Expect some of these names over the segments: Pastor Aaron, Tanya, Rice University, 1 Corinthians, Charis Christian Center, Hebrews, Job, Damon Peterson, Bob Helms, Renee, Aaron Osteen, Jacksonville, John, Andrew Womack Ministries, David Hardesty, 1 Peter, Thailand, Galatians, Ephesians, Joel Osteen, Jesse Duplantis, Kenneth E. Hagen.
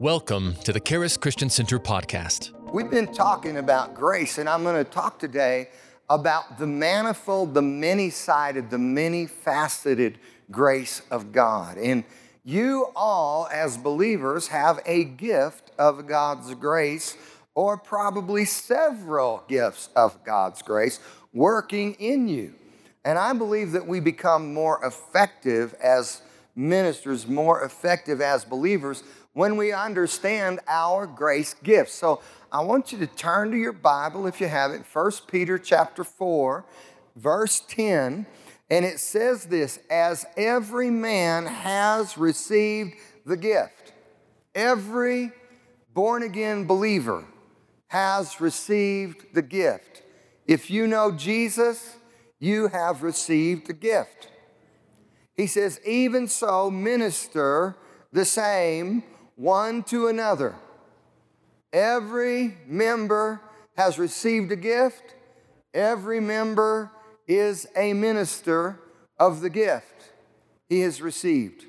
Welcome to the Charis Christian Center podcast. We've been talking about grace, and I'm going to talk today about the manifold, the many-sided, the many-faceted grace of God. And you all, as believers, have a gift of God's grace, or probably several gifts of God's grace working in you. And I believe that we become more effective as ministers, more effective as believers, when we understand our grace gifts. So I want you to turn to your Bible, if you have it, 1 Peter chapter 4, verse 10, and it says this: as every man has received the gift. Every born-again believer has received the gift. If you know Jesus, you have received the gift. He says, even so, minister the same one to another. Every member has received a gift. Every member is a minister of the gift he has received,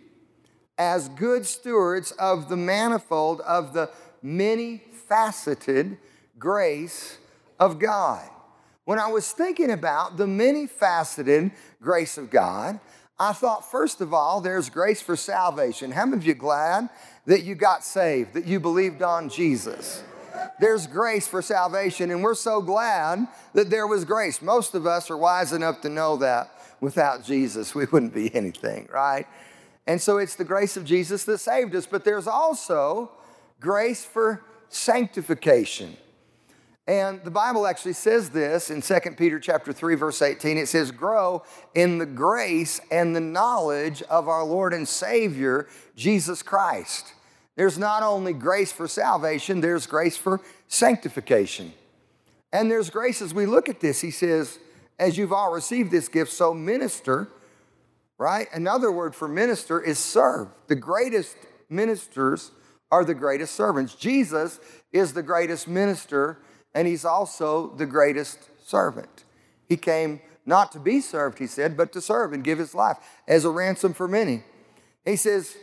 as good stewards of the manifold, of the many-faceted grace of God. When I was thinking about the many-faceted grace of God, I thought, first of all, there's grace for salvation. How many of you are glad that you got saved, that you believed on Jesus? There's grace for salvation, and we're so glad that there was grace. Most of us are wise enough to know that without Jesus, we wouldn't be anything, right? And so it's the grace of Jesus that saved us, but there's also grace for sanctification. And the Bible actually says this in 2 Peter chapter 3, verse 18. It says, grow in the grace and the knowledge of our Lord and Savior, Jesus Christ. There's not only grace for salvation, there's grace for sanctification. And there's grace as we look at this. He says, as you've all received this gift, so minister, right? Another word for minister is serve. The greatest ministers are the greatest servants. Jesus is the greatest minister, and he's also the greatest servant. He came not to be served, he said, but to serve and give his life as a ransom for many. He says,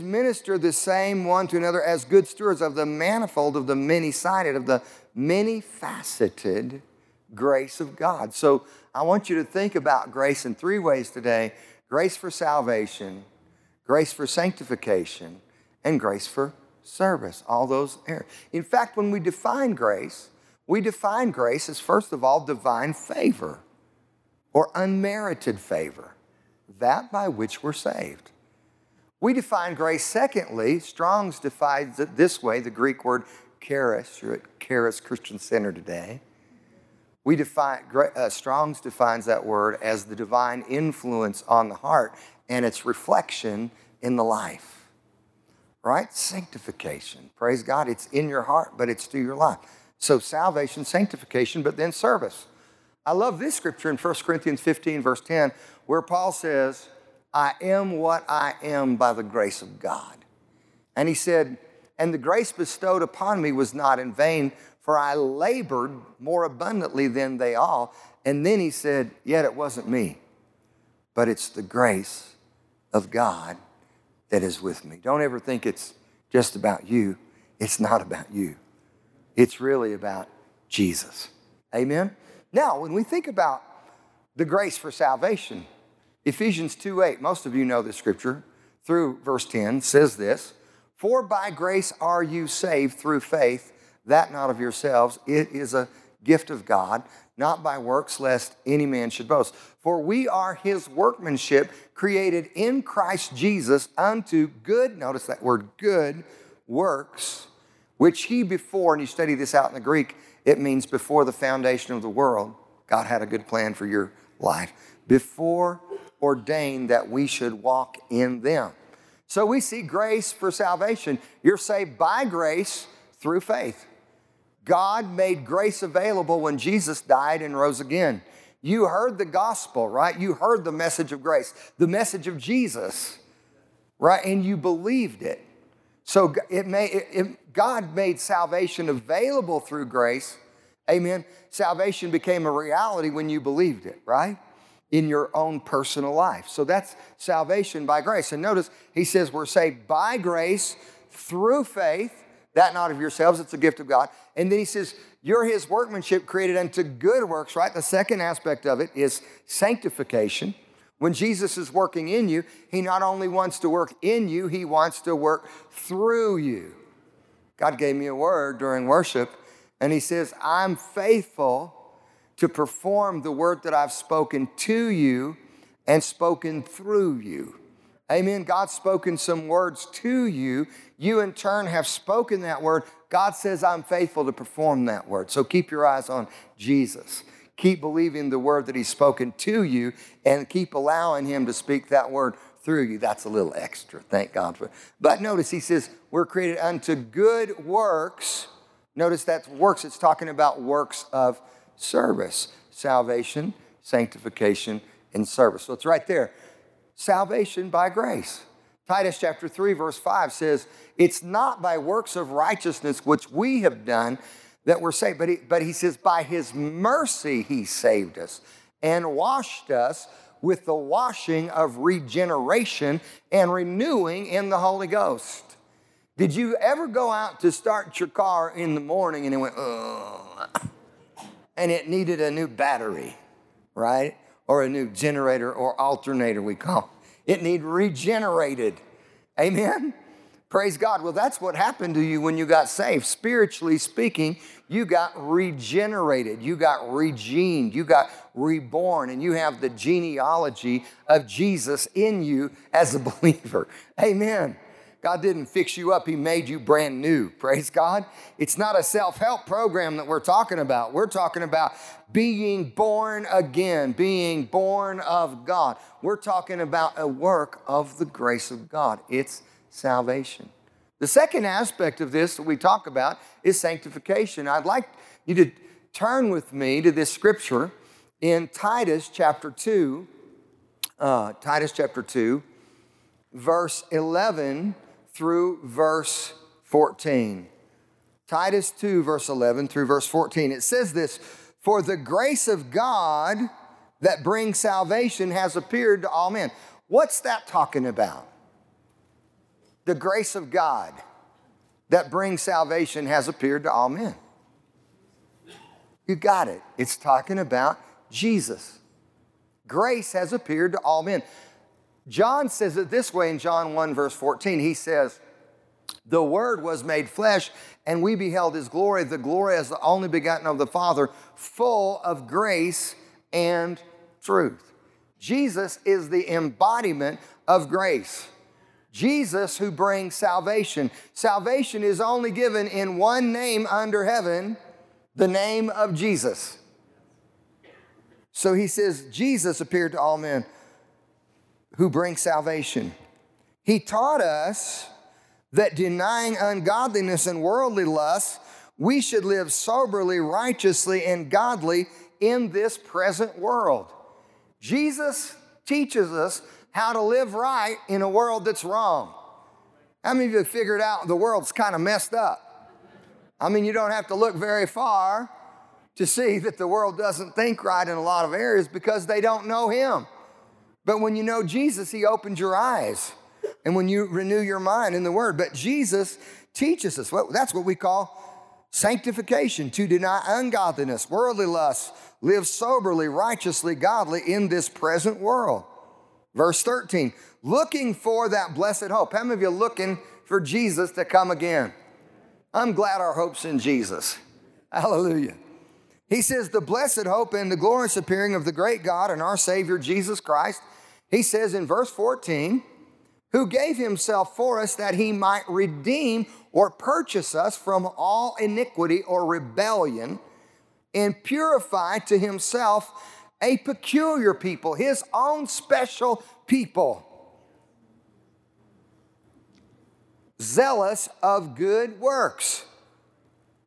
minister the same one to another as good stewards of the manifold, of the many-sided, of the many-faceted grace of God. So I want you to think about grace in three ways today: grace for salvation, grace for sanctification, and grace for service, all those areas. In fact, when we define grace as, first of all, divine favor or unmerited favor, that by which we're saved. We define grace, secondly, Strong's defines it this way, the Greek word charis. You're at Charis Christian Center today. We define Strong's defines that word as the divine influence on the heart and its reflection in the life. Right? Sanctification. Praise God. It's in your heart, but it's through your life. So salvation, sanctification, but then service. I love this scripture in 1 Corinthians 15, verse 10, where Paul says, I am what I am by the grace of God. And he said, and the grace bestowed upon me was not in vain, for I labored more abundantly than they all. And then he said, yet it wasn't me, but it's the grace of God that is with me. Don't ever think it's just about you. It's not about you. It's really about Jesus. Amen? Now, when we think about the grace for salvation, Ephesians 2:8, most of you know this scripture, through verse 10, says this: for by grace are you saved through faith, that not of yourselves. It is a gift of God, not by works, lest any man should boast. For we are his workmanship, created in Christ Jesus unto good, notice that word, good works, which he before, and you study this out in the Greek, it means before the foundation of the world, God had a good plan for your life, before ordained that we should walk in them. So we see grace for salvation. You're saved by grace through faith. God made grace available when Jesus died and rose again. You heard the gospel, right? You heard the message of grace, the message of Jesus, right? And you believed it. So God made salvation available through grace. Amen. Salvation became a reality when you believed it, right? In your own personal life. So that's salvation by grace. And notice he says we're saved by grace through faith, that not of yourselves, it's a gift of God. And then he says, you're his workmanship created unto good works, right? The second aspect of it is sanctification. When Jesus is working in you, he not only wants to work in you, he wants to work through you. God gave me a word during worship, and he says, I'm faithful to perform the word that I've spoken to you and spoken through you. Amen. God's spoken some words to you. You in turn have spoken that word. God says, I'm faithful to perform that word. So keep your eyes on Jesus. Keep believing the word that he's spoken to you and keep allowing him to speak that word through you. That's a little extra. Thank God for it. But notice he says, we're created unto good works. Notice that works, it's talking about works of service, salvation, sanctification, and service. So it's right there. Salvation by grace. Titus chapter 3, verse 5 says, it's not by works of righteousness which we have done that we're saved. But he says, by his mercy he saved us and washed us with the washing of regeneration and renewing in the Holy Ghost. Did you ever go out to start your car in the morning and it went, ugh, and it needed a new battery, right? Or a new generator or alternator, we call it. It needed regenerated. Amen? Praise God. Well, that's what happened to you when you got saved. Spiritually speaking, you got regenerated. You got regened. You got reborn. And you have the genealogy of Jesus in you as a believer. Amen. God didn't fix you up. He made you brand new. Praise God. It's not a self-help program that we're talking about. We're talking about being born again, being born of God. We're talking about a work of the grace of God. It's salvation. The second aspect of this that we talk about is sanctification. I'd like you to turn with me to this scripture in Titus chapter 2, verse 11 through verse 14. Titus 2, verse 11 through verse 14. It says this, for the grace of God that brings salvation has appeared to all men. What's that talking about? The grace of God that brings salvation has appeared to all men. You got it. It's talking about Jesus. Grace has appeared to all men. John says it this way in John 1, verse 14. He says, the Word was made flesh, and we beheld His glory, the glory as the only begotten of the Father, full of grace and truth. Jesus is the embodiment of grace. Jesus who brings salvation. Salvation is only given in one name under heaven, the name of Jesus. So he says, Jesus appeared to all men who brings salvation. He taught us that denying ungodliness and worldly lusts, we should live soberly, righteously, and godly in this present world. Jesus teaches us how to live right in a world that's wrong. How many of you have figured out the world's kind of messed up? I mean, you don't have to look very far to see that the world doesn't think right in a lot of areas because they don't know Him. But when you know Jesus, He opens your eyes. And when you renew your mind in the Word. But Jesus teaches us. Well, that's what we call sanctification, to deny ungodliness, worldly lusts, live soberly, righteously, godly in this present world. Verse 13, looking for that blessed hope. How many of you are looking for Jesus to come again? I'm glad our hope's in Jesus. Hallelujah. He says, the blessed hope and the glorious appearing of the great God and our Savior, Jesus Christ. He says in verse 14, who gave Himself for us that He might redeem or purchase us from all iniquity or rebellion and purify to Himself a peculiar people, His own special people, zealous of good works.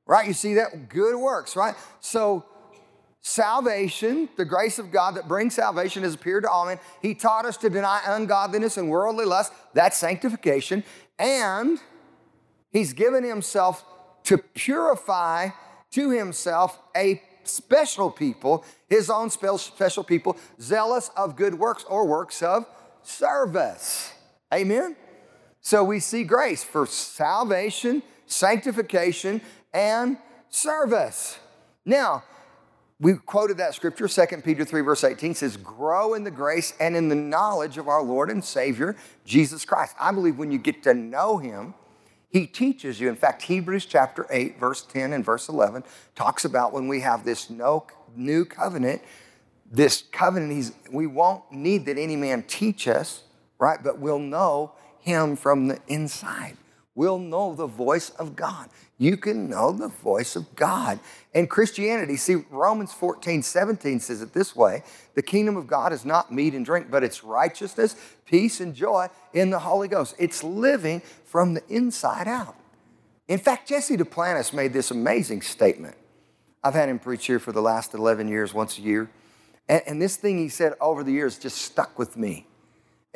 Right? You see that? Good works, right? So salvation, the grace of God that brings salvation has appeared to all men. He taught us to deny ungodliness and worldly lust. That's sanctification. And He's given Himself to purify to Himself a special people, His own special people, zealous of good works or works of service. Amen? So we see grace for salvation, sanctification, and service. Now, we quoted that scripture, 2 Peter 3, verse 18 says, grow in the grace and in the knowledge of our Lord and Savior, Jesus Christ. I believe when you get to know him, he teaches you. In fact, Hebrews chapter 8, verse 10 and verse 11 talks about when we have this new covenant, we won't need that any man teach us, right? But we'll know him from the inside. We'll know the voice of God. You can know the voice of God. And Christianity, see, Romans 14, 17 says it this way, the kingdom of God is not meat and drink, but it's righteousness, peace, and joy in the Holy Ghost. It's living from the inside out. In fact, Jesse Duplantis made this amazing statement. I've had him preach here for the last 11 years, once a year. And this thing he said over the years just stuck with me.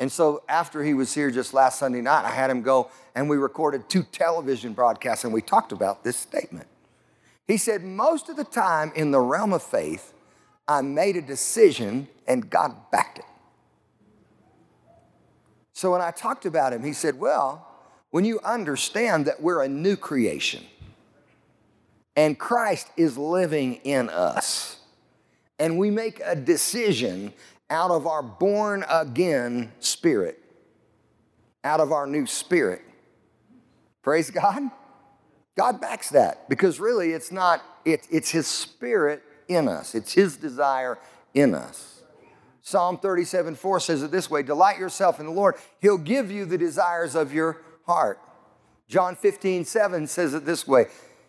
And so after he was here just last Sunday night, I had him go and we recorded 2 television broadcasts and we talked about this statement. He said, most of the time in the realm of faith, I made a decision and God backed it. So when I talked about him, he said, well, when you understand that we're a new creation and Christ is living in us and we make a decision out of our born-again spirit, out of our new spirit. Praise God. God backs that because really it's his spirit in us. It's his desire in us. Psalm 37:4 says it this way, delight yourself in the Lord. He'll give you the desires of your heart. John 15:7 says it this way,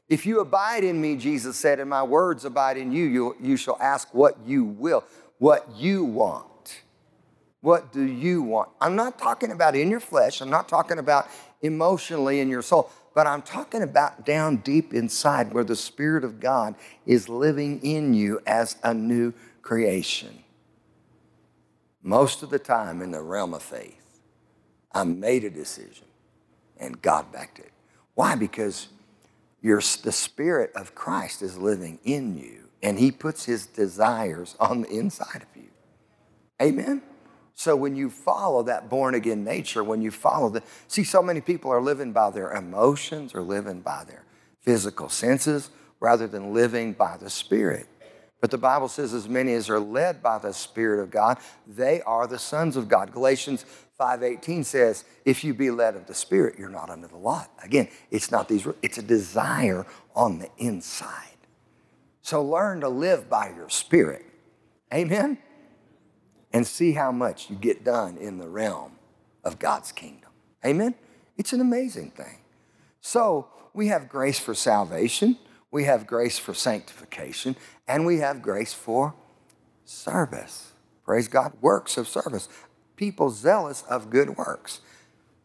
if you abide in me, Jesus said, and my words abide in you, you shall ask what you will. What you want. What do you want? I'm not talking about in your flesh. I'm not talking about emotionally in your soul. But I'm talking about down deep inside where the Spirit of God is living in you as a new creation. Most of the time in the realm of faith, I made a decision and God backed it. Why? Because the Spirit of Christ is living in you. And he puts his desires on the inside of you. Amen? So when you follow that born-again nature, when you follow see, so many people are living by their emotions or living by their physical senses rather than living by the Spirit. But the Bible says as many as are led by the Spirit of God, they are the sons of God. Galatians 5:18 says, if you be led of the Spirit, you're not under the law. Again, it's a desire on the inside. So learn to live by your spirit. Amen? And see how much you get done in the realm of God's kingdom. Amen? It's an amazing thing. So we have grace for salvation. We have grace for sanctification. And we have grace for service. Praise God. Works of service. People zealous of good works.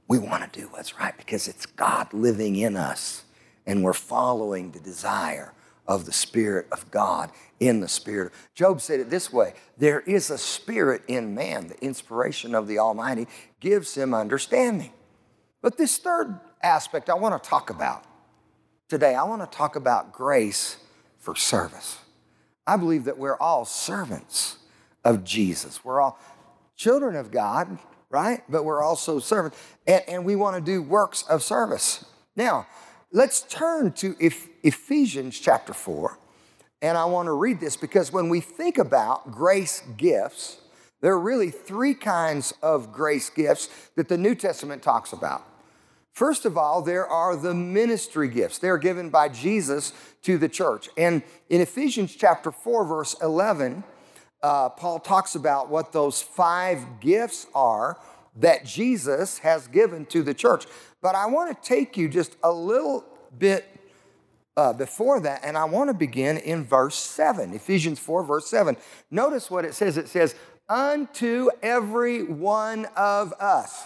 We want to do what's right because it's God living in us. And we're following the desire of the Spirit of God in the Spirit. Job said it this way, there is a spirit in man. The inspiration of the Almighty gives him understanding. But this third aspect I want to talk about today, I want to talk about grace for service. I believe that we're all servants of Jesus. We're all children of God, right? But we're also servants. And we want to do works of service. Now, let's turn to Ephesians chapter 4, and I want to read this because when we think about grace gifts, there are really 3 kinds of grace gifts that the New Testament talks about. First of all, there are the ministry gifts. They're given by Jesus to the church. And in Ephesians chapter 4, verse 11, Paul talks about what those 5 gifts are that Jesus has given to the church. But I want to take you just a little bit before that, and I want to begin in verse 7, Ephesians 4, verse 7. Notice what it says. It says, unto every one of us,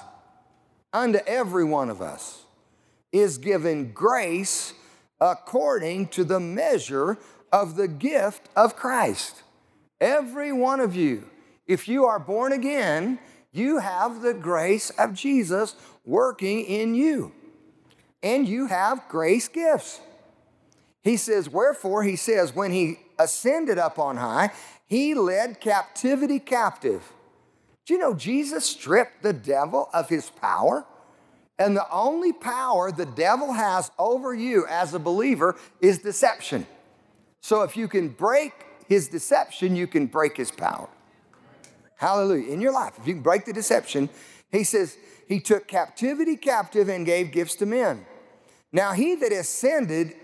is given grace according to the measure of the gift of Christ. Every one of you, if you are born again, you have the grace of Jesus working in you, and you have grace gifts. He says, wherefore, he says, when he ascended up on high, he led captivity captive. Do you know Jesus stripped the devil of his power? And the only power the devil has over you as a believer is deception. So if you can break his deception, you can break his power. Hallelujah. In your life, if you can break the deception, he says, he took captivity captive and gave gifts to men. Now he that ascended,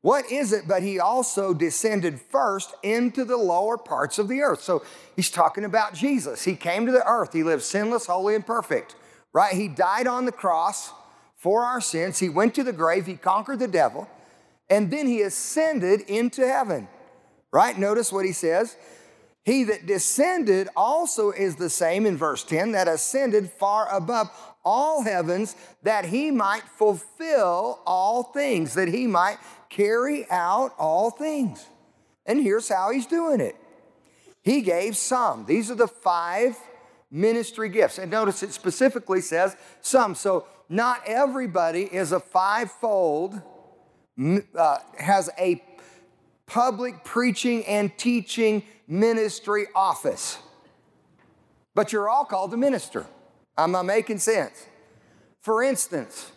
what is it? But he also descended first into the lower parts of the earth. So he's talking about Jesus. He came to the earth. He lived sinless, holy, and perfect. Right? He died on the cross for our sins. He went to the grave. He conquered the devil. And then he ascended into heaven. Right? Notice what he says. He that descended also is the same in verse 10 that ascended far above all heavens that he might fulfill all things, that he might carry out all things. And here's how he's doing it. He gave some. These are the five ministry gifts. And notice it specifically says some. So not everybody is a fivefold, has a public preaching and teaching ministry office. But you're all called to minister. Am I making sense? For instance,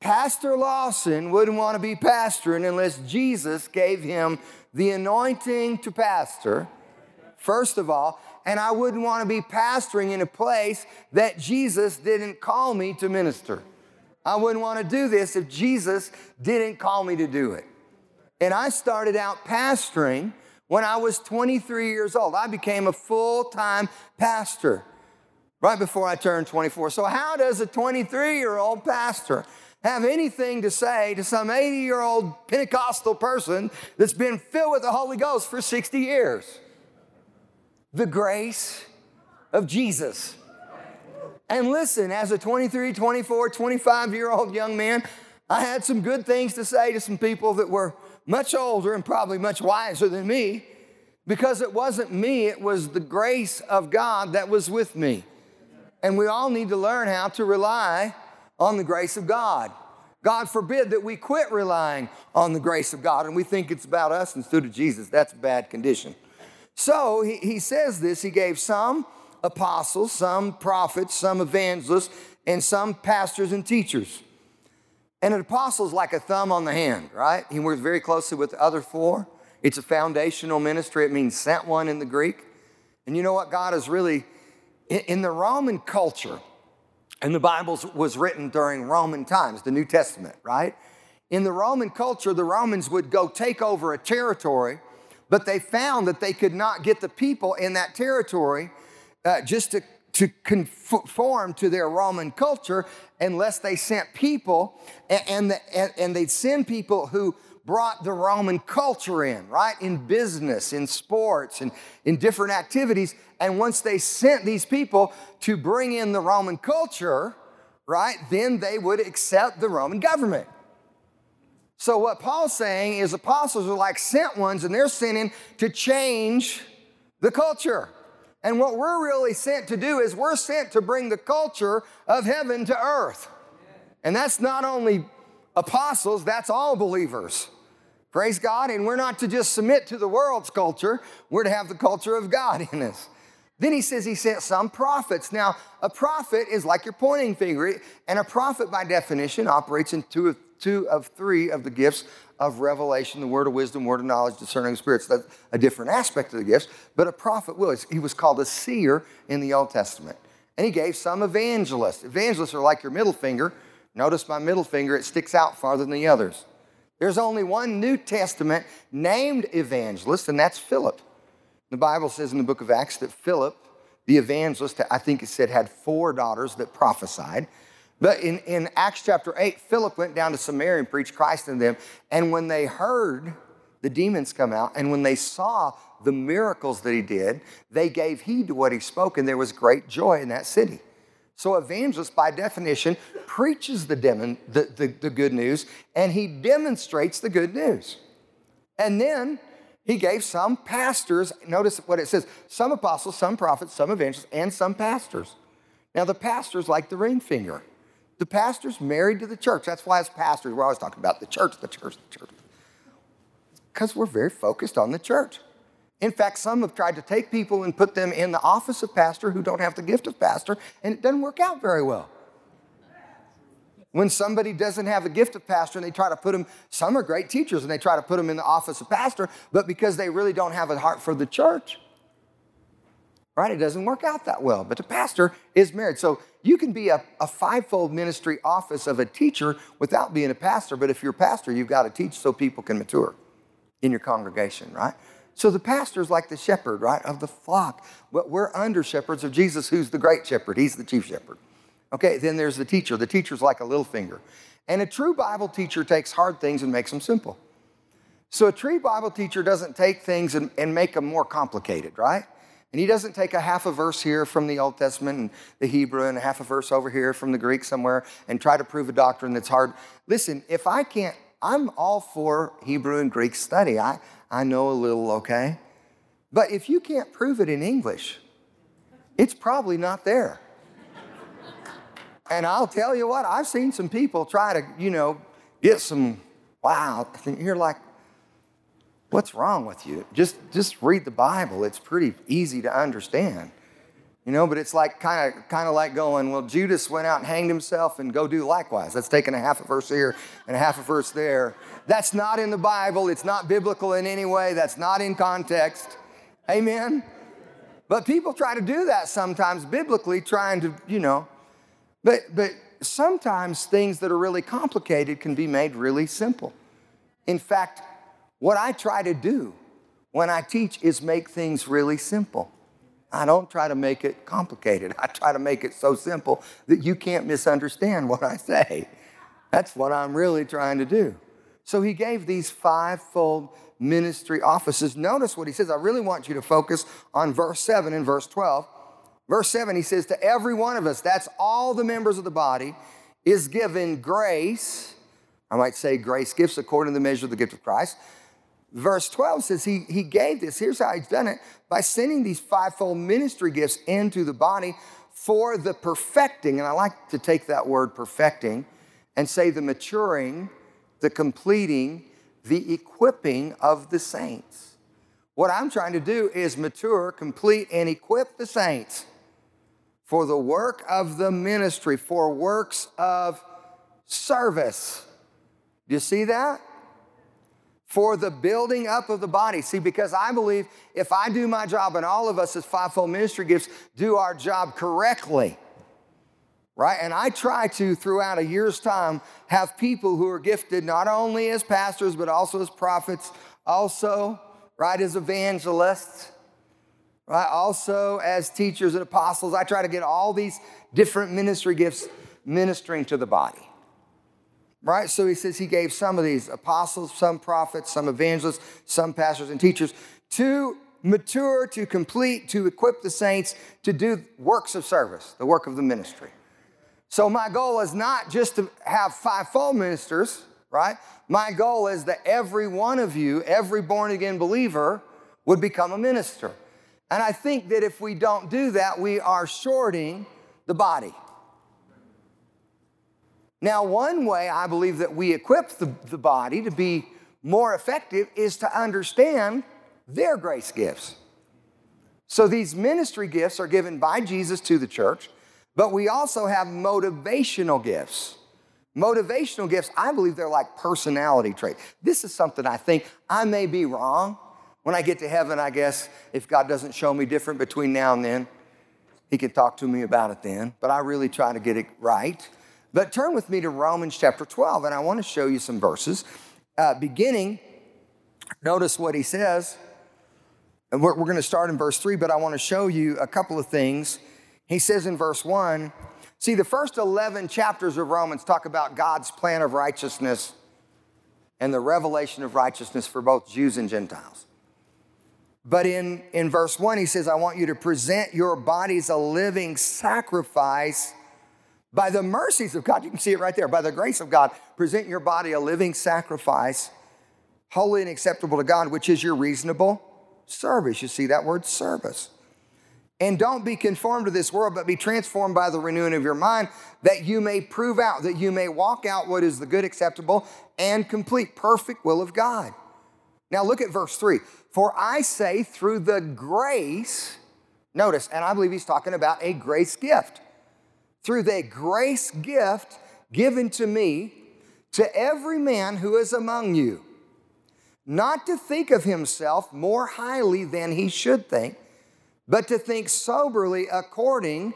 Pastor Lawson wouldn't want to be pastoring unless Jesus gave him the anointing to pastor, first of all. And I wouldn't want to be pastoring in a place that Jesus didn't call me to minister. I wouldn't want to do this if Jesus didn't call me to do it. And I started out pastoring when I was 23 years old. I became a full-time pastor right before I turned 24. So how does a 23-year-old pastor have anything to say to some 80-year-old Pentecostal person that's been filled with the Holy Ghost for 60 years? The grace of Jesus. And listen, as a 23, 24, 25-year-old young man, I had some good things to say to some people that were much older and probably much wiser than me, because it wasn't me, it was the grace of God that was with me. And we all need to learn how to rely on the grace of God. God forbid that we quit relying on the grace of God and we think it's about us instead of Jesus. That's a bad condition. So he says this, he gave some apostles, some prophets, some evangelists, and some pastors and teachers. And an apostle is like a thumb on the hand, right? He works very closely with the other four. It's a foundational ministry. It means sent one in the Greek. And you know what? God is really, in the Roman culture, and the Bible was written during Roman times, the New Testament, right? In the Roman culture, the Romans would go take over a territory, but they found that they could not get the people in that territory just to conform to their Roman culture unless they sent people, and they'd send people who brought the Roman culture in, right? In business, in sports, and in different activities. And once they sent these people to bring in the Roman culture, right, then they would accept the Roman government. So what Paul's saying is apostles are like sent ones, and they're sent in to change the culture. And what we're really sent to do is we're sent to bring the culture of heaven to earth. And that's not only apostles, that's all believers. Praise God. And we're not to just submit to the world's culture. We're to have the culture of God in us. Then he says he sent some prophets. Now, a prophet is like your pointing finger. And a prophet, by definition, operates in two of three of the gifts of revelation, the word of wisdom, word of knowledge, discerning of spirits. That's a different aspect of the gifts, but a prophet will. He was called a seer in the Old Testament. And he gave some evangelists. Evangelists are like your middle finger. Notice my middle finger, it sticks out farther than the others. There's only one New Testament named evangelist, and that's Philip. The Bible says in the book of Acts that Philip, the evangelist, I think it said had 4 daughters that prophesied. But in Acts chapter 8, Philip went down to Samaria and preached Christ in them. And when they heard the demons come out, and when they saw the miracles that he did, they gave heed to what he spoke, and there was great joy in that city. So evangelist, by definition, preaches the good news, and he demonstrates the good news. And then he gave some pastors, notice what it says, some apostles, some prophets, some evangelists, and some pastors. Now, the pastor's like the ring finger. The pastor's married to the church. That's why as pastors, we're always talking about the church. Because we're very focused on the church. In fact, some have tried to take people and put them in the office of pastor who don't have the gift of pastor, and it doesn't work out very well. When somebody doesn't have a gift of pastor and they try to put them, some are great teachers and they try to put them in the office of pastor, but because they really don't have a heart for the church, right? It doesn't work out that well, but the pastor is married. So you can be a fivefold ministry office of a teacher without being a pastor, but if you're a pastor, you've got to teach so people can mature in your congregation, right? So the pastor is like the shepherd, right, of the flock. But we're under shepherds of Jesus, who's the great shepherd. He's the chief shepherd. Okay, then there's the teacher. The teacher's like a little finger. And a true Bible teacher takes hard things and makes them simple. So a true Bible teacher doesn't take things and make them more complicated, right? And he doesn't take a half a verse here from the Old Testament and the Hebrew and a half a verse over here from the Greek somewhere and try to prove a doctrine that's hard. Listen, if I can't, I'm all for Hebrew and Greek study. I know a little, okay? But if you can't prove it in English, it's probably not there. And I'll tell you what, I've seen some people try to, you know, get some, wow. And you're like, what's wrong with you? Just read the Bible. It's pretty easy to understand. You know, but it's like kind of like going, well, Judas went out and hanged himself and go do likewise. That's taking a half a verse here and a half a verse there. That's not in the Bible. It's not biblical in any way. That's not in context. Amen? But people try to do that sometimes biblically, trying to, you know. But sometimes things that are really complicated can be made really simple. In fact, what I try to do when I teach is make things really simple. I don't try to make it complicated. I try to make it so simple that you can't misunderstand what I say. That's what I'm really trying to do. So he gave these fivefold ministry offices. Notice what he says. I really want you to focus on verse 7 and verse 12. Verse 7, he says, to every one of us, that's all the members of the body, is given grace. I might say grace gifts according to the measure of the gift of Christ. Verse 12 says he gave this. Here's how he's done it. By sending these fivefold ministry gifts into the body for the perfecting. And I like to take that word perfecting and say the maturing, the completing, the equipping of the saints. What I'm trying to do is mature, complete, and equip the saints for the work of the ministry, for works of service. Do you see that? For the building up of the body. See, because I believe if I do my job, and all of us as fivefold ministry gifts do our job correctly, right? And I try to, throughout a year's time, have people who are gifted not only as pastors, but also as prophets, also, right, as evangelists, right, also as teachers and apostles. I try to get all these different ministry gifts ministering to the body. Right? So he says he gave some of these apostles, some prophets, some evangelists, some pastors and teachers to mature, to complete, to equip the saints, to do works of service, the work of the ministry. So my goal is not just to have fivefold ministers, right? My goal is that every one of you, every born-again believer, would become a minister. And I think that if we don't do that, we are shorting the body. Now, one way I believe that we equip the body to be more effective is to understand their grace gifts. So these ministry gifts are given by Jesus to the church, but we also have motivational gifts. Motivational gifts, I believe they're like personality traits. This is something I think I may be wrong. When I get to heaven, I guess, if God doesn't show me different between now and then, he can talk to me about it then, but I really try to get it right. But turn with me to Romans chapter 12, and I want to show you some verses. Beginning, notice what he says. And we're going to start in verse 3, but I want to show you a couple of things. He says in verse 1, see, the first 11 chapters of Romans talk about God's plan of righteousness and the revelation of righteousness for both Jews and Gentiles. But in verse 1, he says, I want you to present your bodies a living sacrifice. By the mercies of God, you can see it right there. By the grace of God, present your body a living sacrifice, holy and acceptable to God, which is your reasonable service. You see that word service. And don't be conformed to this world, but be transformed by the renewing of your mind, that you may prove out, that you may walk out what is the good, acceptable, and complete, perfect will of God. Now look at verse 3. For I say through the grace, notice, and I believe he's talking about a grace gift. Through the grace gift given to me, to every man who is among you, not to think of himself more highly than he should think, but to think soberly according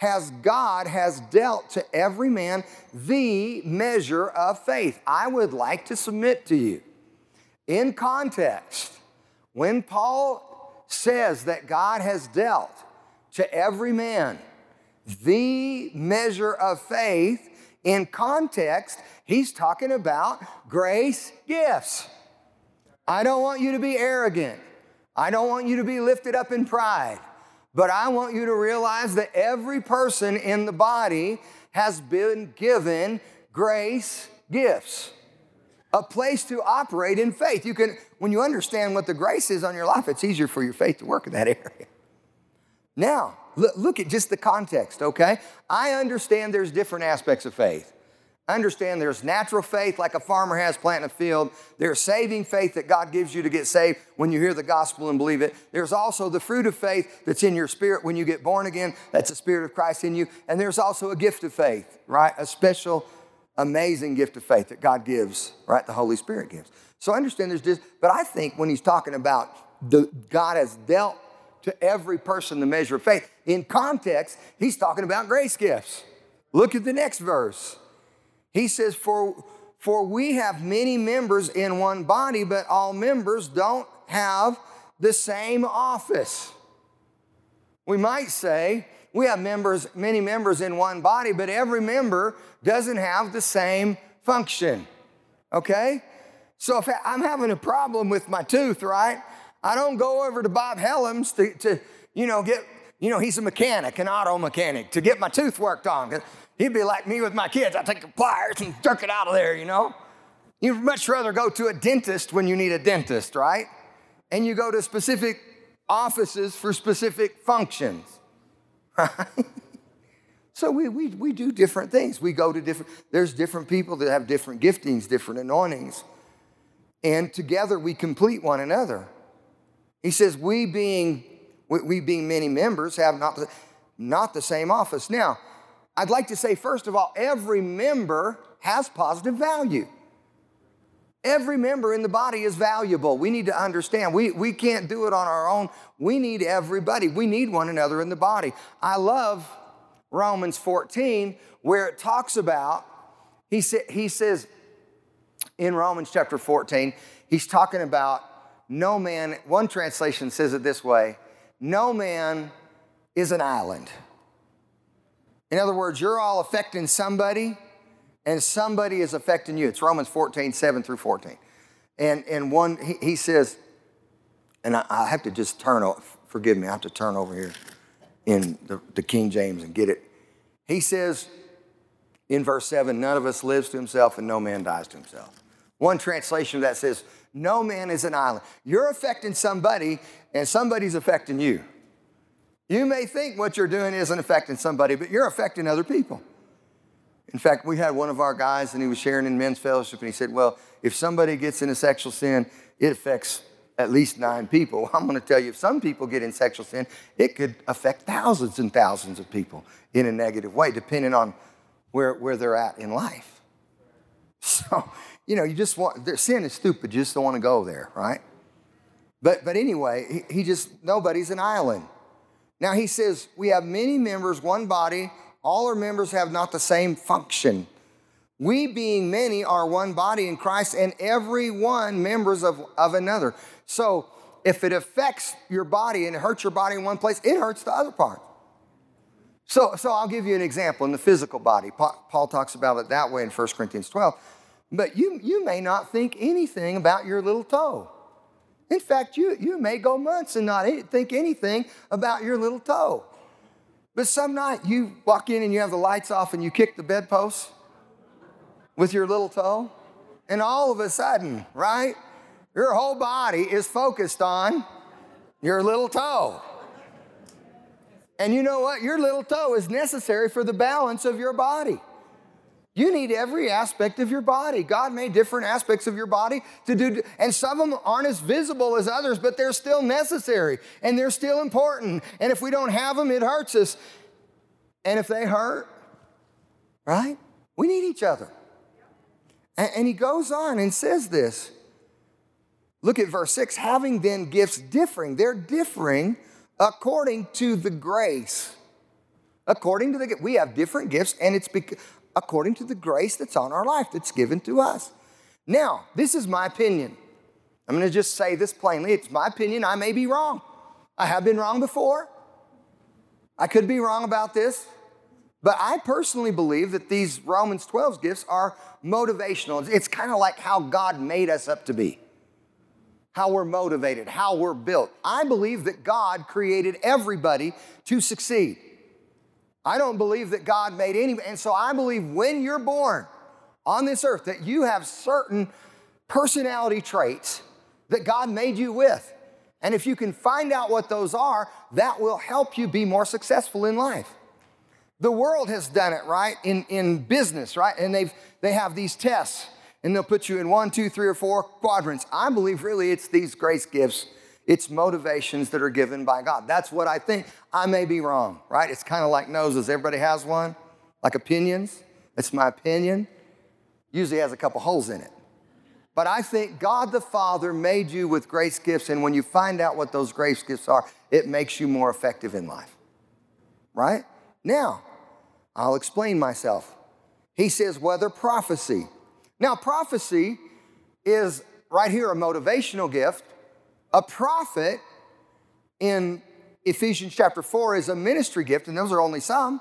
as God has dealt to every man the measure of faith. I would like to submit to you, in context, when Paul says that God has dealt to every man the measure of faith, in context, he's talking about grace gifts. I don't want you to be arrogant. I don't want you to be lifted up in pride. But I want you to realize that every person in the body has been given grace gifts, a place to operate in faith. You can, when you understand what the grace is on your life, it's easier for your faith to work in that area. Now, look at just the context, okay? I understand there's different aspects of faith. I understand there's natural faith like a farmer has planting a field. There's saving faith that God gives you to get saved when you hear the gospel and believe it. There's also the fruit of faith that's in your spirit when you get born again. That's the Spirit of Christ in you. And there's also a gift of faith, right? A special, amazing gift of faith that God gives, right? The Holy Spirit gives. So I understand there's this, but I think when he's talking about God has dealt to every person the measure of faith, in context, he's talking about grace gifts. Look at the next verse. He says, for we have many members in one body, but all members don't have the same office. We might say we have members, many members in one body, but every member doesn't have the same function, okay? So if I'm having a problem with my tooth, right, I don't go over to Bob Helms to he's a mechanic, an auto mechanic, to get my tooth worked on. He'd be like me with my kids. I take the pliers and jerk it out of there, you know. You'd much rather go to a dentist when you need a dentist, right? And you go to specific offices for specific functions, right? So we do different things. We go to there's different people that have different giftings, different anointings. And together we complete one another. He says, we being many members have not the same office. Now, I'd like to say, first of all, every member has positive value. Every member in the body is valuable. We need to understand. We can't do it on our own. We need everybody. We need one another in the body. I love Romans 14, where it talks about, he says in Romans chapter 14, he's talking about no man, one translation says it this way, no man is an island. In other words, you're all affecting somebody, and somebody is affecting you. It's Romans 14, 7 through 14. And one, he says, and I have to just turn over, forgive me, I have to turn over here in the King James and get it. He says in verse 7, none of us lives to himself and no man dies to himself. One translation of that says, no man is an island. You're affecting somebody, and somebody's affecting you. You may think what you're doing isn't affecting somebody, but you're affecting other people. In fact, we had one of our guys, and he was sharing in men's fellowship, and he said, well, if somebody gets into sexual sin, it affects at least 9 people. I'm going to tell you, if some people get in sexual sin, it could affect thousands and thousands of people in a negative way, depending on where they're at in life. So, you just want, sin is stupid. You just don't want to go there, right? But anyway, nobody's an island. Now he says, we have many members, one body. All our members have not the same function. We being many are one body in Christ, and every one members of another. So if it affects your body and it hurts your body in one place, it hurts the other part. So I'll give you an example in the physical body. Paul talks about it that way in 1 Corinthians 12. But you may not think anything about your little toe. In fact, you may go months and not think anything about your little toe. But some night you walk in and you have the lights off and you kick the bedpost with your little toe. And all of a sudden, right, your whole body is focused on your little toe. And you know what? Your little toe is necessary for the balance of your body. You need every aspect of your body. God made different aspects of your body to do, and some of them aren't as visible as others, but they're still necessary, and they're still important. And if we don't have them, it hurts us. And if they hurt, right? We need each other. And he goes on and says this. Look at verse 6. Having then gifts differing. They're differing according to the grace. According to the gift. We have different gifts, and it's according to the grace that's on our life, that's given to us. Now, this is my opinion. I'm going to just say this plainly. It's my opinion. I may be wrong. I have been wrong before. I could be wrong about this. But I personally believe that these Romans 12 gifts are motivational. It's kind of like how God made us up to be. How we're motivated, how we're built. I believe that God created everybody to succeed. I don't believe that God made anybody. And so I believe when you're born on this earth that you have certain personality traits that God made you with. And if you can find out what those are, that will help you be more successful in life. The world has done it, right, in business, right? And they have these tests, and they'll put you in 1, 2, 3, or 4 quadrants. I believe really it's these grace gifts. It's motivations that are given by God. That's what I think. I may be wrong, right? It's kind of like noses. Everybody has one, like opinions. That's my opinion. Usually has a couple holes in it. But I think God the Father made you with grace gifts, and when you find out what those grace gifts are, it makes you more effective in life, right? Now, I'll explain myself. He says, whether prophecy. Now, prophecy is right here a motivational gift. A prophet in Ephesians chapter 4 is a ministry gift, and those are only some.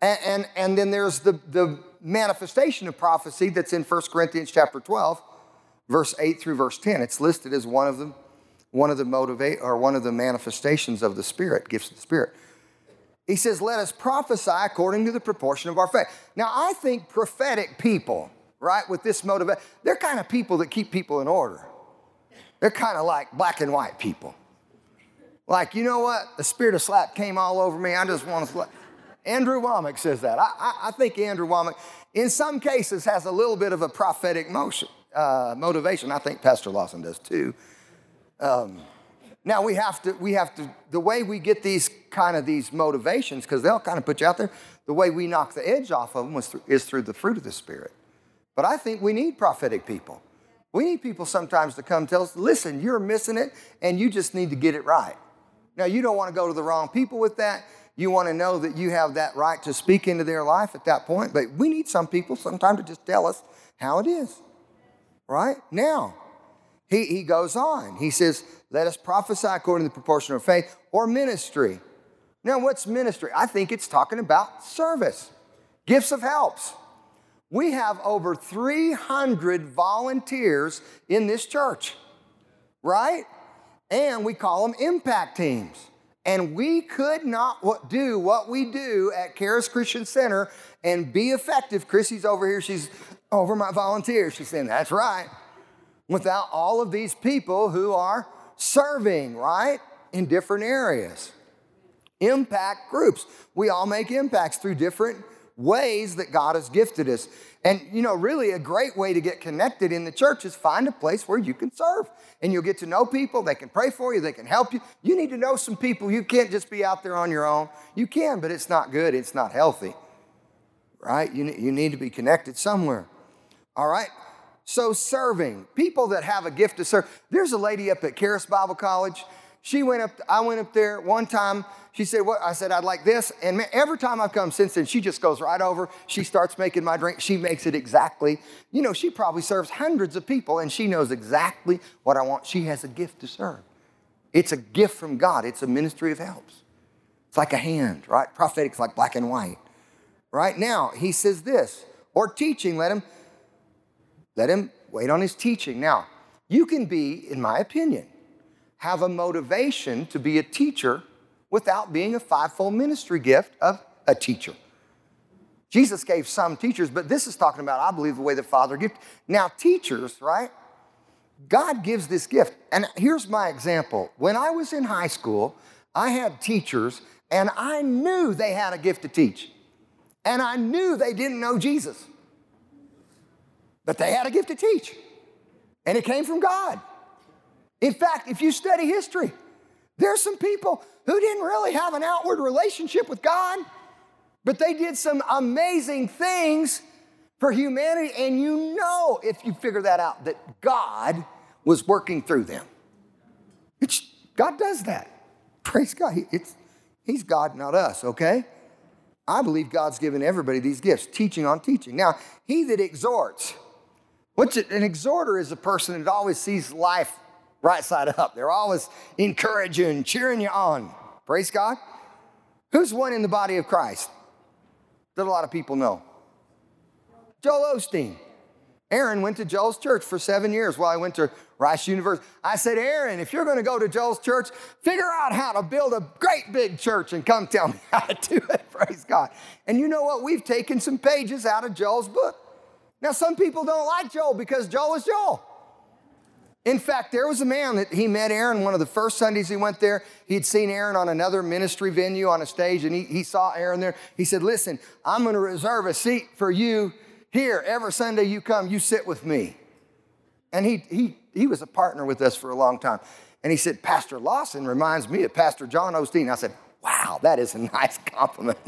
And then there's the manifestation of prophecy that's in 1 Corinthians chapter 12. Verse 8 through verse 10, it's listed as one of the manifestations of the Spirit, gifts of the Spirit. He says, let us prophesy according to the proportion of our faith. Now, I think prophetic people, right, with this motivation, they're kind of people that keep people in order. They're kind of like black and white people. Like, you know what? The spirit of slap came all over me. I just want to slap. Andrew Womack says that. I think Andrew Womack, in some cases, has a little bit of a prophetic motion. Motivation. I think Pastor Lawson does too. Now we have to, the way we get these kind of these motivations, because they'll kind of put you out there, the way we knock the edge off of them is through the fruit of the Spirit. But I think we need prophetic people. We need people sometimes to come tell us, listen, you're missing it and you just need to get it right. Now you don't want to go to the wrong people with that. You want to know that you have that right to speak into their life at that point. But we need some people sometimes to just tell us how it is. Right? Now, he goes on. He says, let us prophesy according to the proportion of faith or ministry. Now, what's ministry? I think it's talking about service, gifts of helps. We have over 300 volunteers in this church, right? And we call them impact teams. And we could not do what we do at Charis Christian Center and be effective. Chrissy's over here. She's over my volunteers. She's saying, that's right. Without all of these people who are serving, right, in different areas. Impact groups. We all make impacts through different ways that God has gifted us. And, you know, really a great way to get connected in the church is find a place where you can serve. And you'll get to know people. They can pray for you. They can help you. You need to know some people. You can't just be out there on your own. You can, but it's not good. It's not healthy, right? You need to be connected somewhere. All right, so serving, people that have a gift to serve. There's a lady up at Charis Bible College. I went up there one time. She said, "What?" I said, "I'd like this." And every time I've come since then, she just goes right over. She starts making my drink. She makes it exactly. You know, she probably serves hundreds of people, and she knows exactly what I want. She has a gift to serve. It's a gift from God. It's a ministry of helps. It's like a hand, right? Prophetic's like black and white. Right now, he says this, or teaching, let him wait on his teaching. Now, you can be, in my opinion, have a motivation to be a teacher without being a fivefold ministry gift of a teacher. Jesus gave some teachers, but this is talking about, I believe, the way the Father gifted. Now, teachers, right? God gives this gift. And here's my example. When I was in high school, I had teachers, and I knew they had a gift to teach. And I knew they didn't know Jesus. But they had a gift to teach. And it came from God. In fact, if you study history, there's some people who didn't really have an outward relationship with God, but they did some amazing things for humanity. And you know, if you figure that out, that God was working through them. It's, God does that. Praise God. He's God, not us, okay? I believe God's given everybody these gifts, teaching on teaching. Now, he that exhorts. An exhorter is a person that always sees life right side up. They're always encouraging, cheering you on. Praise God. Who's one in the body of Christ that a lot of people know? Joel Osteen. Aaron went to Joel's church for 7 years while I went to Rice University. I said, Aaron, if you're going to go to Joel's church, figure out how to build a great big church and come tell me how to do it. Praise God. And you know what? We've taken some pages out of Joel's book. Now, some people don't like Joel because Joel is Joel. In fact, there was a man that he met Aaron one of the first Sundays he went there. He'd seen Aaron on another ministry venue on a stage, and he saw Aaron there. He said, listen, I'm going to reserve a seat for you here. Every Sunday you come, you sit with me. And he was a partner with us for a long time. And he said, Pastor Lawson reminds me of Pastor John Osteen. I said, wow, that is a nice compliment.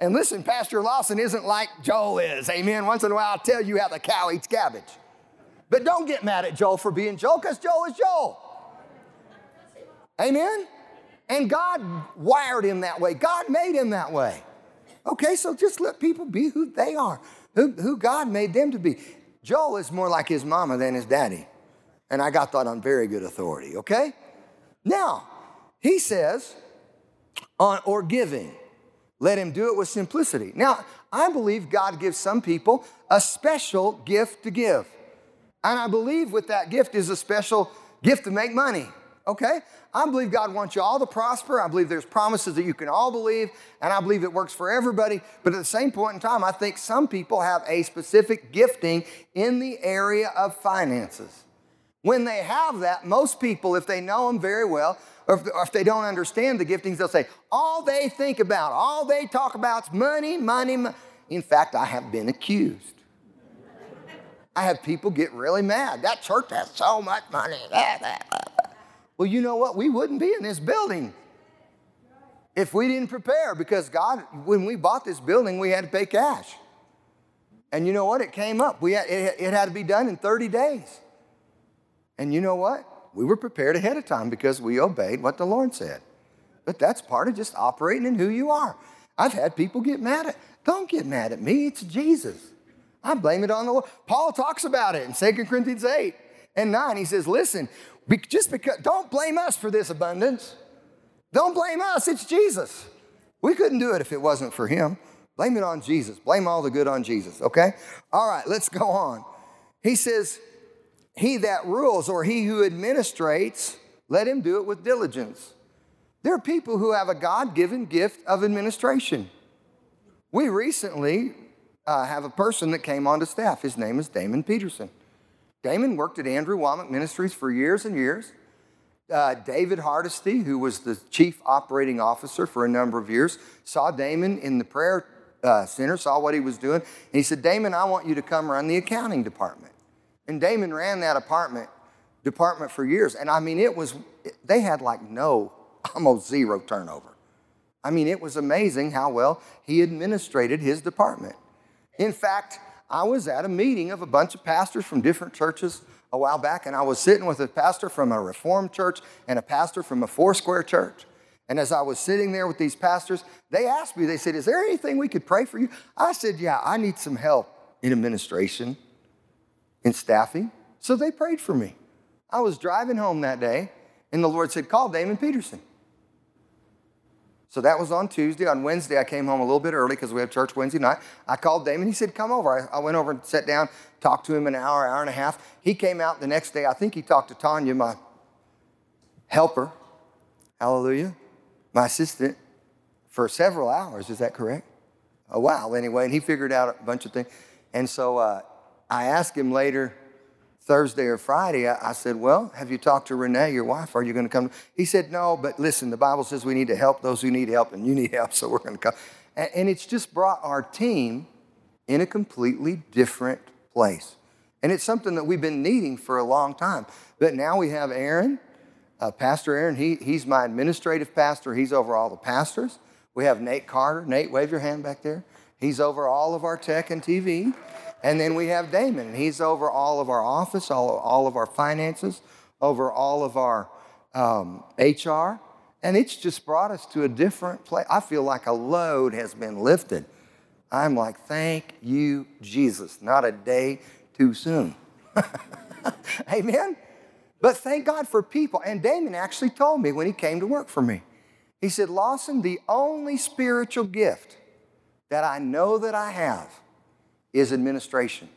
And listen, Pastor Lawson isn't like Joel is. Amen. Once in a while I'll tell you how the cow eats cabbage. But don't get mad at Joel for being Joel, because Joel is Joel. Amen? And God wired him that way. God made him that way. Okay, so just let people be who they are, who God made them to be. Joel is more like his mama than his daddy. And I got that on very good authority, okay? Now, he says, or giving. Let him do it with simplicity. Now, I believe God gives some people a special gift to give. And I believe with that gift is a special gift to make money, okay? I believe God wants you all to prosper. I believe there's promises that you can all believe, and I believe it works for everybody. But at the same point in time, I think some people have a specific gifting in the area of finances. When they have that, most people, if they know them very well, or if they don't understand the giftings, they'll say, all they think about, all they talk about is money, money, money. In fact, I have been accused. I have people get really mad. That church has so much money. Well, you know what? We wouldn't be in this building if we didn't prepare, because God, when we bought this building, we had to pay cash. And you know what? It came up. It had to be done in 30 days. And you know what? We were prepared ahead of time because we obeyed what the Lord said. But that's part of just operating in who you are. I've had people get mad at. Don't get mad at me. It's Jesus. I blame it on the Lord. Paul talks about it in 2 Corinthians 8 and 9. He says, listen, don't blame us for this abundance. Don't blame us. It's Jesus. We couldn't do it if it wasn't for him. Blame it on Jesus. Blame all the good on Jesus, okay? All right, let's go on. He says, he that rules, or he who administrates, let him do it with diligence. There are people who have a God-given gift of administration. We recently have a person that came onto staff. His name is Damon Peterson. Damon worked at Andrew Womack Ministries for years and years. David Hardesty, who was the chief operating officer for a number of years, saw Damon in the prayer center, saw what he was doing, and he said, Damon, I want you to come run the accounting department. And Damon ran that department for years. And I mean, they had like almost zero turnover. I mean, it was amazing how well he administrated his department. In fact, I was at a meeting of a bunch of pastors from different churches a while back, and I was sitting with a pastor from a Reformed church and a pastor from a Foursquare church. And as I was sitting there with these pastors, they asked me, they said, is there anything we could pray for you? I said, yeah, I need some help in administration and staffing. So they prayed for me. I was driving home that day, and the Lord said, call Damon Peterson. So that was on Tuesday. On Wednesday, I came home a little bit early because we have church Wednesday night. I called Damon. He said, come over. I went over and sat down, talked to him an hour, hour and a half. He came out the next day. I think he talked to Tanya, my helper, hallelujah, my assistant, for several hours. Is that correct? A while anyway, and he figured out a bunch of things. And so I asked him later, Thursday or Friday, I said, well, have you talked to Renee, your wife? Are you going to come? He said, no, but listen, the Bible says we need to help those who need help, and you need help, so we're going to come. And it's just brought our team in a completely different place. And it's something that we've been needing for a long time. But now we have Aaron, Pastor Aaron. He's my administrative pastor. He's over all the pastors. We have Nate Carter. Nate, wave your hand back there. He's over all of our tech and TV. And then we have Damon, and he's over all of our office, all of our finances, over all of our HR. And it's just brought us to a different place. I feel like a load has been lifted. I'm like, thank you, Jesus. Not a day too soon. Amen? But thank God for people. And Damon actually told me when he came to work for me. He said, Lawson, the only spiritual gift that I know that I have is administration.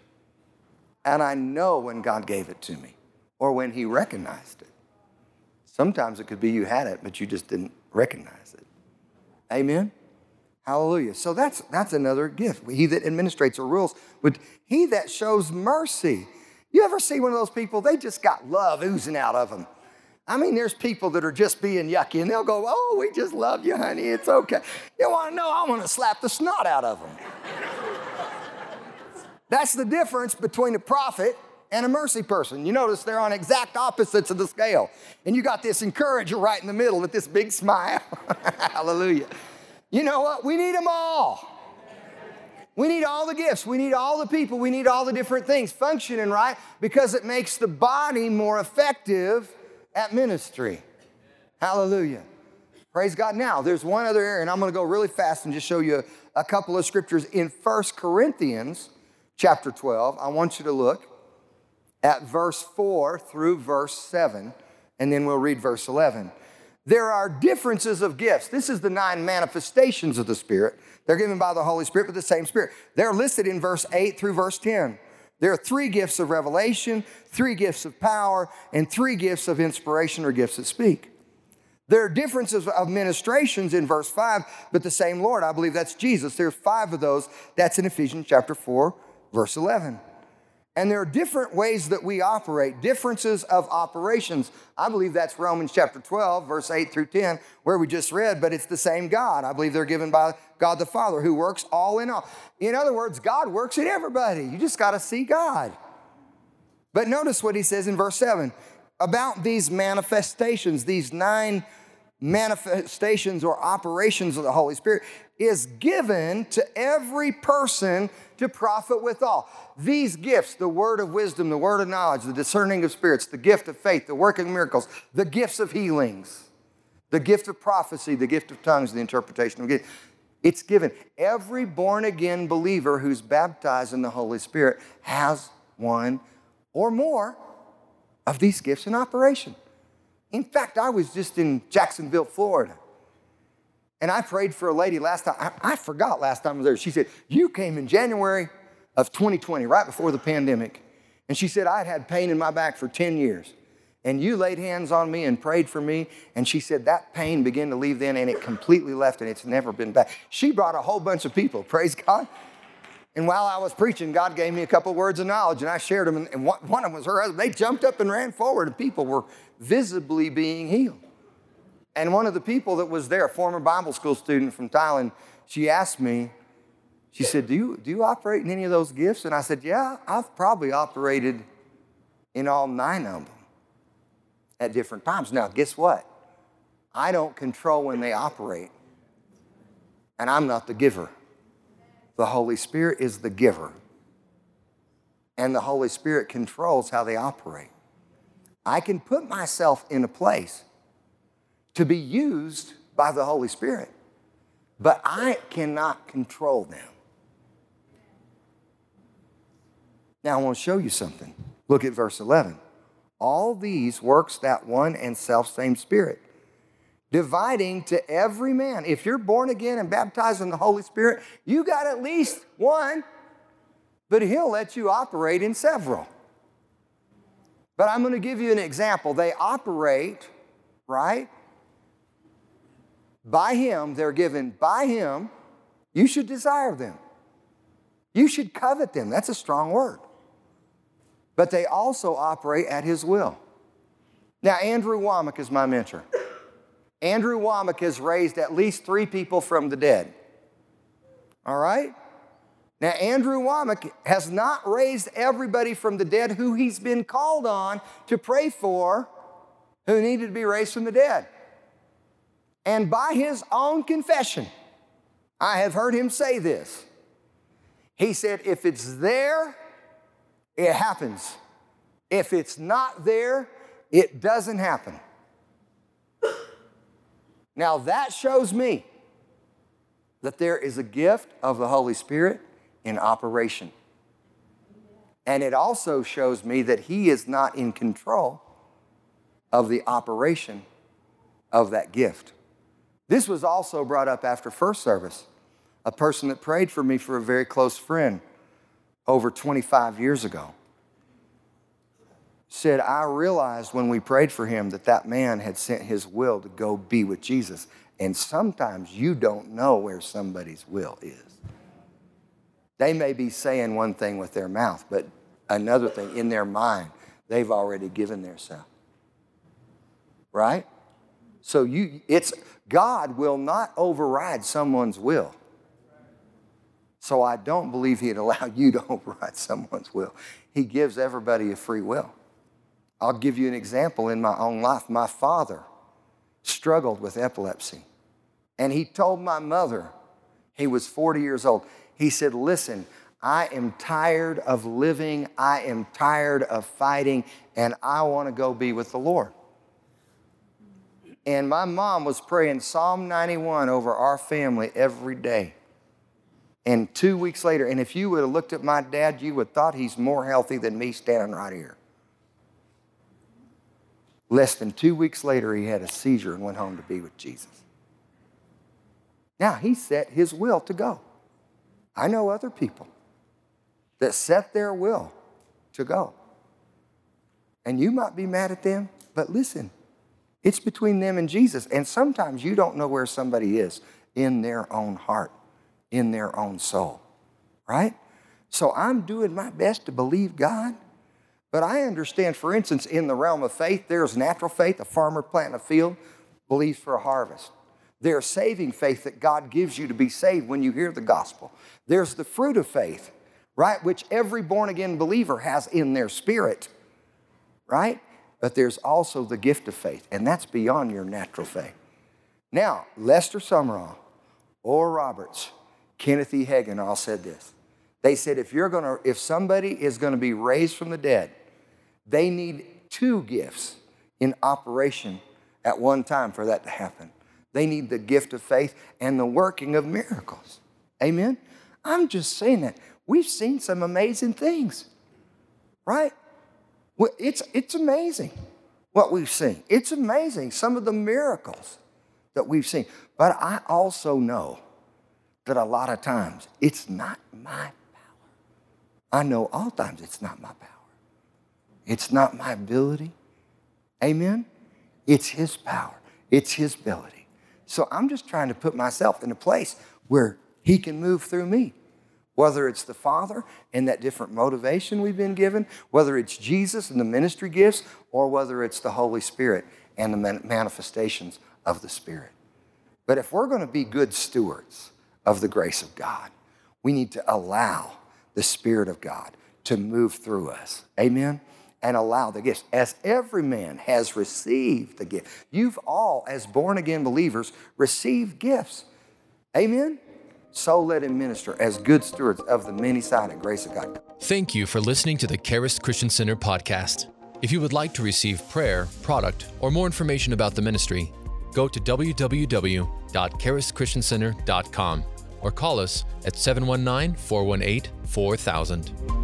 And I know when God gave it to me or when he recognized it. Sometimes it could be you had it, but you just didn't recognize it. Amen? Hallelujah. So that's another gift. He that administrates or rules. He that shows mercy. You ever see one of those people, they just got love oozing out of them. I mean, there's people that are just being yucky, and they'll go, oh, we just love you, honey. It's okay. You want to know? I want to slap the snot out of them. That's the difference between a prophet and a mercy person. You notice they're on exact opposites of the scale. And you got this encourager right in the middle with this big smile. Hallelujah. You know what? We need them all. We need all the gifts. We need all the people. We need all the different things functioning right because it makes the body more effective at ministry. Hallelujah. Praise God. Now, there's one other area, and I'm going to go really fast and just show you a couple of scriptures. In 1 Corinthians chapter 12, I want you to look at verse 4 through verse 7, and then we'll read verse 11. There are differences of gifts. This is the 9 manifestations of the Spirit. They're given by the Holy Spirit, but the same Spirit. They're listed in verse 8 through verse 10. There are 3 gifts of revelation, 3 gifts of power, and 3 gifts of inspiration or gifts that speak. There are differences of ministrations in verse 5, but the same Lord, I believe that's Jesus. There are 5 of those. That's in Ephesians chapter 4, verse 11. And there are different ways that we operate, differences of operations. I believe that's Romans chapter 12, verse 8 through 10, where we just read, but it's the same God. I believe they're given by God the Father who works all in all. In other words, God works in everybody. You just got to see God. But notice what he says in verse 7 about these manifestations, these 9 manifestations or operations of the Holy Spirit is given to every person to profit withal. These gifts, the word of wisdom, the word of knowledge, the discerning of spirits, the gift of faith, the working of miracles, the gifts of healings, the gift of prophecy, the gift of tongues, the interpretation of gifts. It's given. Every born-again believer who's baptized in the Holy Spirit has one or more of these gifts in operation. In fact, I was just in Jacksonville, Florida, and I prayed for a lady last time. I forgot last time I was there. She said, you came in January of 2020, right before the pandemic. And she said, I'd had pain in my back for 10 years. And you laid hands on me and prayed for me. And she said, that pain began to leave then, and it completely left, and it's never been back. She brought a whole bunch of people, praise God. And while I was preaching, God gave me a couple words of knowledge, and I shared them. And one of them was her husband. They jumped up and ran forward, and people were visibly being healed. And one of the people that was there, a former Bible school student from Thailand, she asked me, she said, do you operate in any of those gifts? And I said, yeah, I've probably operated in all 9 of them at different times. Now, guess what? I don't control when they operate, and I'm not the giver. The Holy Spirit is the giver, and the Holy Spirit controls how they operate. I can put myself in a place to be used by the Holy Spirit, but I cannot control them. Now, I want to show you something. Look at verse 11. All these works that one and selfsame Spirit, dividing to every man. If you're born again and baptized in the Holy Spirit, you got at least one, but he'll let you operate in several. But I'm going to give you an example. They operate, right, by him. They're given by him. You should desire them. You should covet them. That's a strong word. But they also operate at his will. Now, Andrew Womack is my mentor. Andrew Womack has raised at least 3 people from the dead. All right? Now, Andrew Womack has not raised everybody from the dead who he's been called on to pray for who needed to be raised from the dead. And by his own confession, I have heard him say this. He said, if it's there, it happens. If it's not there, it doesn't happen. Now that shows me that there is a gift of the Holy Spirit in operation. And it also shows me that he is not in control of the operation of that gift. This was also brought up after first service. A person that prayed for me for a very close friend over 25 years ago said, I realized when we prayed for him that that man had sent his will to go be with Jesus. And sometimes you don't know where somebody's will is. They may be saying one thing with their mouth, but another thing in their mind, they've already given their self. Right? So God will not override someone's will. So I don't believe he'd allow you to override someone's will. He gives everybody a free will. I'll give you an example in my own life. My father struggled with epilepsy, and he told my mother, he was 40 years old, he said, listen, I am tired of living, I am tired of fighting, and I want to go be with the Lord. And my mom was praying Psalm 91 over our family every day. And 2 weeks later, and if you would have looked at my dad, you would have thought he's more healthy than me standing right here. Less than 2 weeks later, he had a seizure and went home to be with Jesus. Now, he set his will to go. I know other people that set their will to go. And you might be mad at them, but listen, it's between them and Jesus. And sometimes you don't know where somebody is in their own heart, in their own soul, right? So I'm doing my best to believe God, but I understand, for instance, in the realm of faith, there's natural faith. A farmer planting a field believes for a harvest. There's saving faith that God gives you to be saved when you hear the gospel. There's the fruit of faith, right, which every born-again believer has in their spirit, right? But there's also the gift of faith, and that's beyond your natural faith. Now, Lester Sumrall, Oral Roberts, Kenneth E. Hagen all said this. They said if somebody is going to be raised from the dead, they need two gifts in operation at one time for that to happen. They need the gift of faith and the working of miracles. Amen? I'm just saying that. We've seen some amazing things, right? Well, it's amazing what we've seen. It's amazing some of the miracles that we've seen. But I also know that a lot of times it's not my power. I know all times it's not my power. It's not my ability. Amen? It's his power. It's his ability. So I'm just trying to put myself in a place where he can move through me, whether it's the Father and that different motivation we've been given, whether it's Jesus and the ministry gifts, or whether it's the Holy Spirit and the manifestations of the Spirit. But if we're going to be good stewards of the grace of God, we need to allow the Spirit of God to move through us. Amen? And allow the gifts. As every man has received the gift. You've all, as born-again believers, received gifts. Amen? So let him minister as good stewards of the many-sided grace of God. Thank you for listening to the Charis Christian Center podcast. If you would like to receive prayer, product, or more information about the ministry, go to www.charischristiancenter.com or call us at 719-418-4000.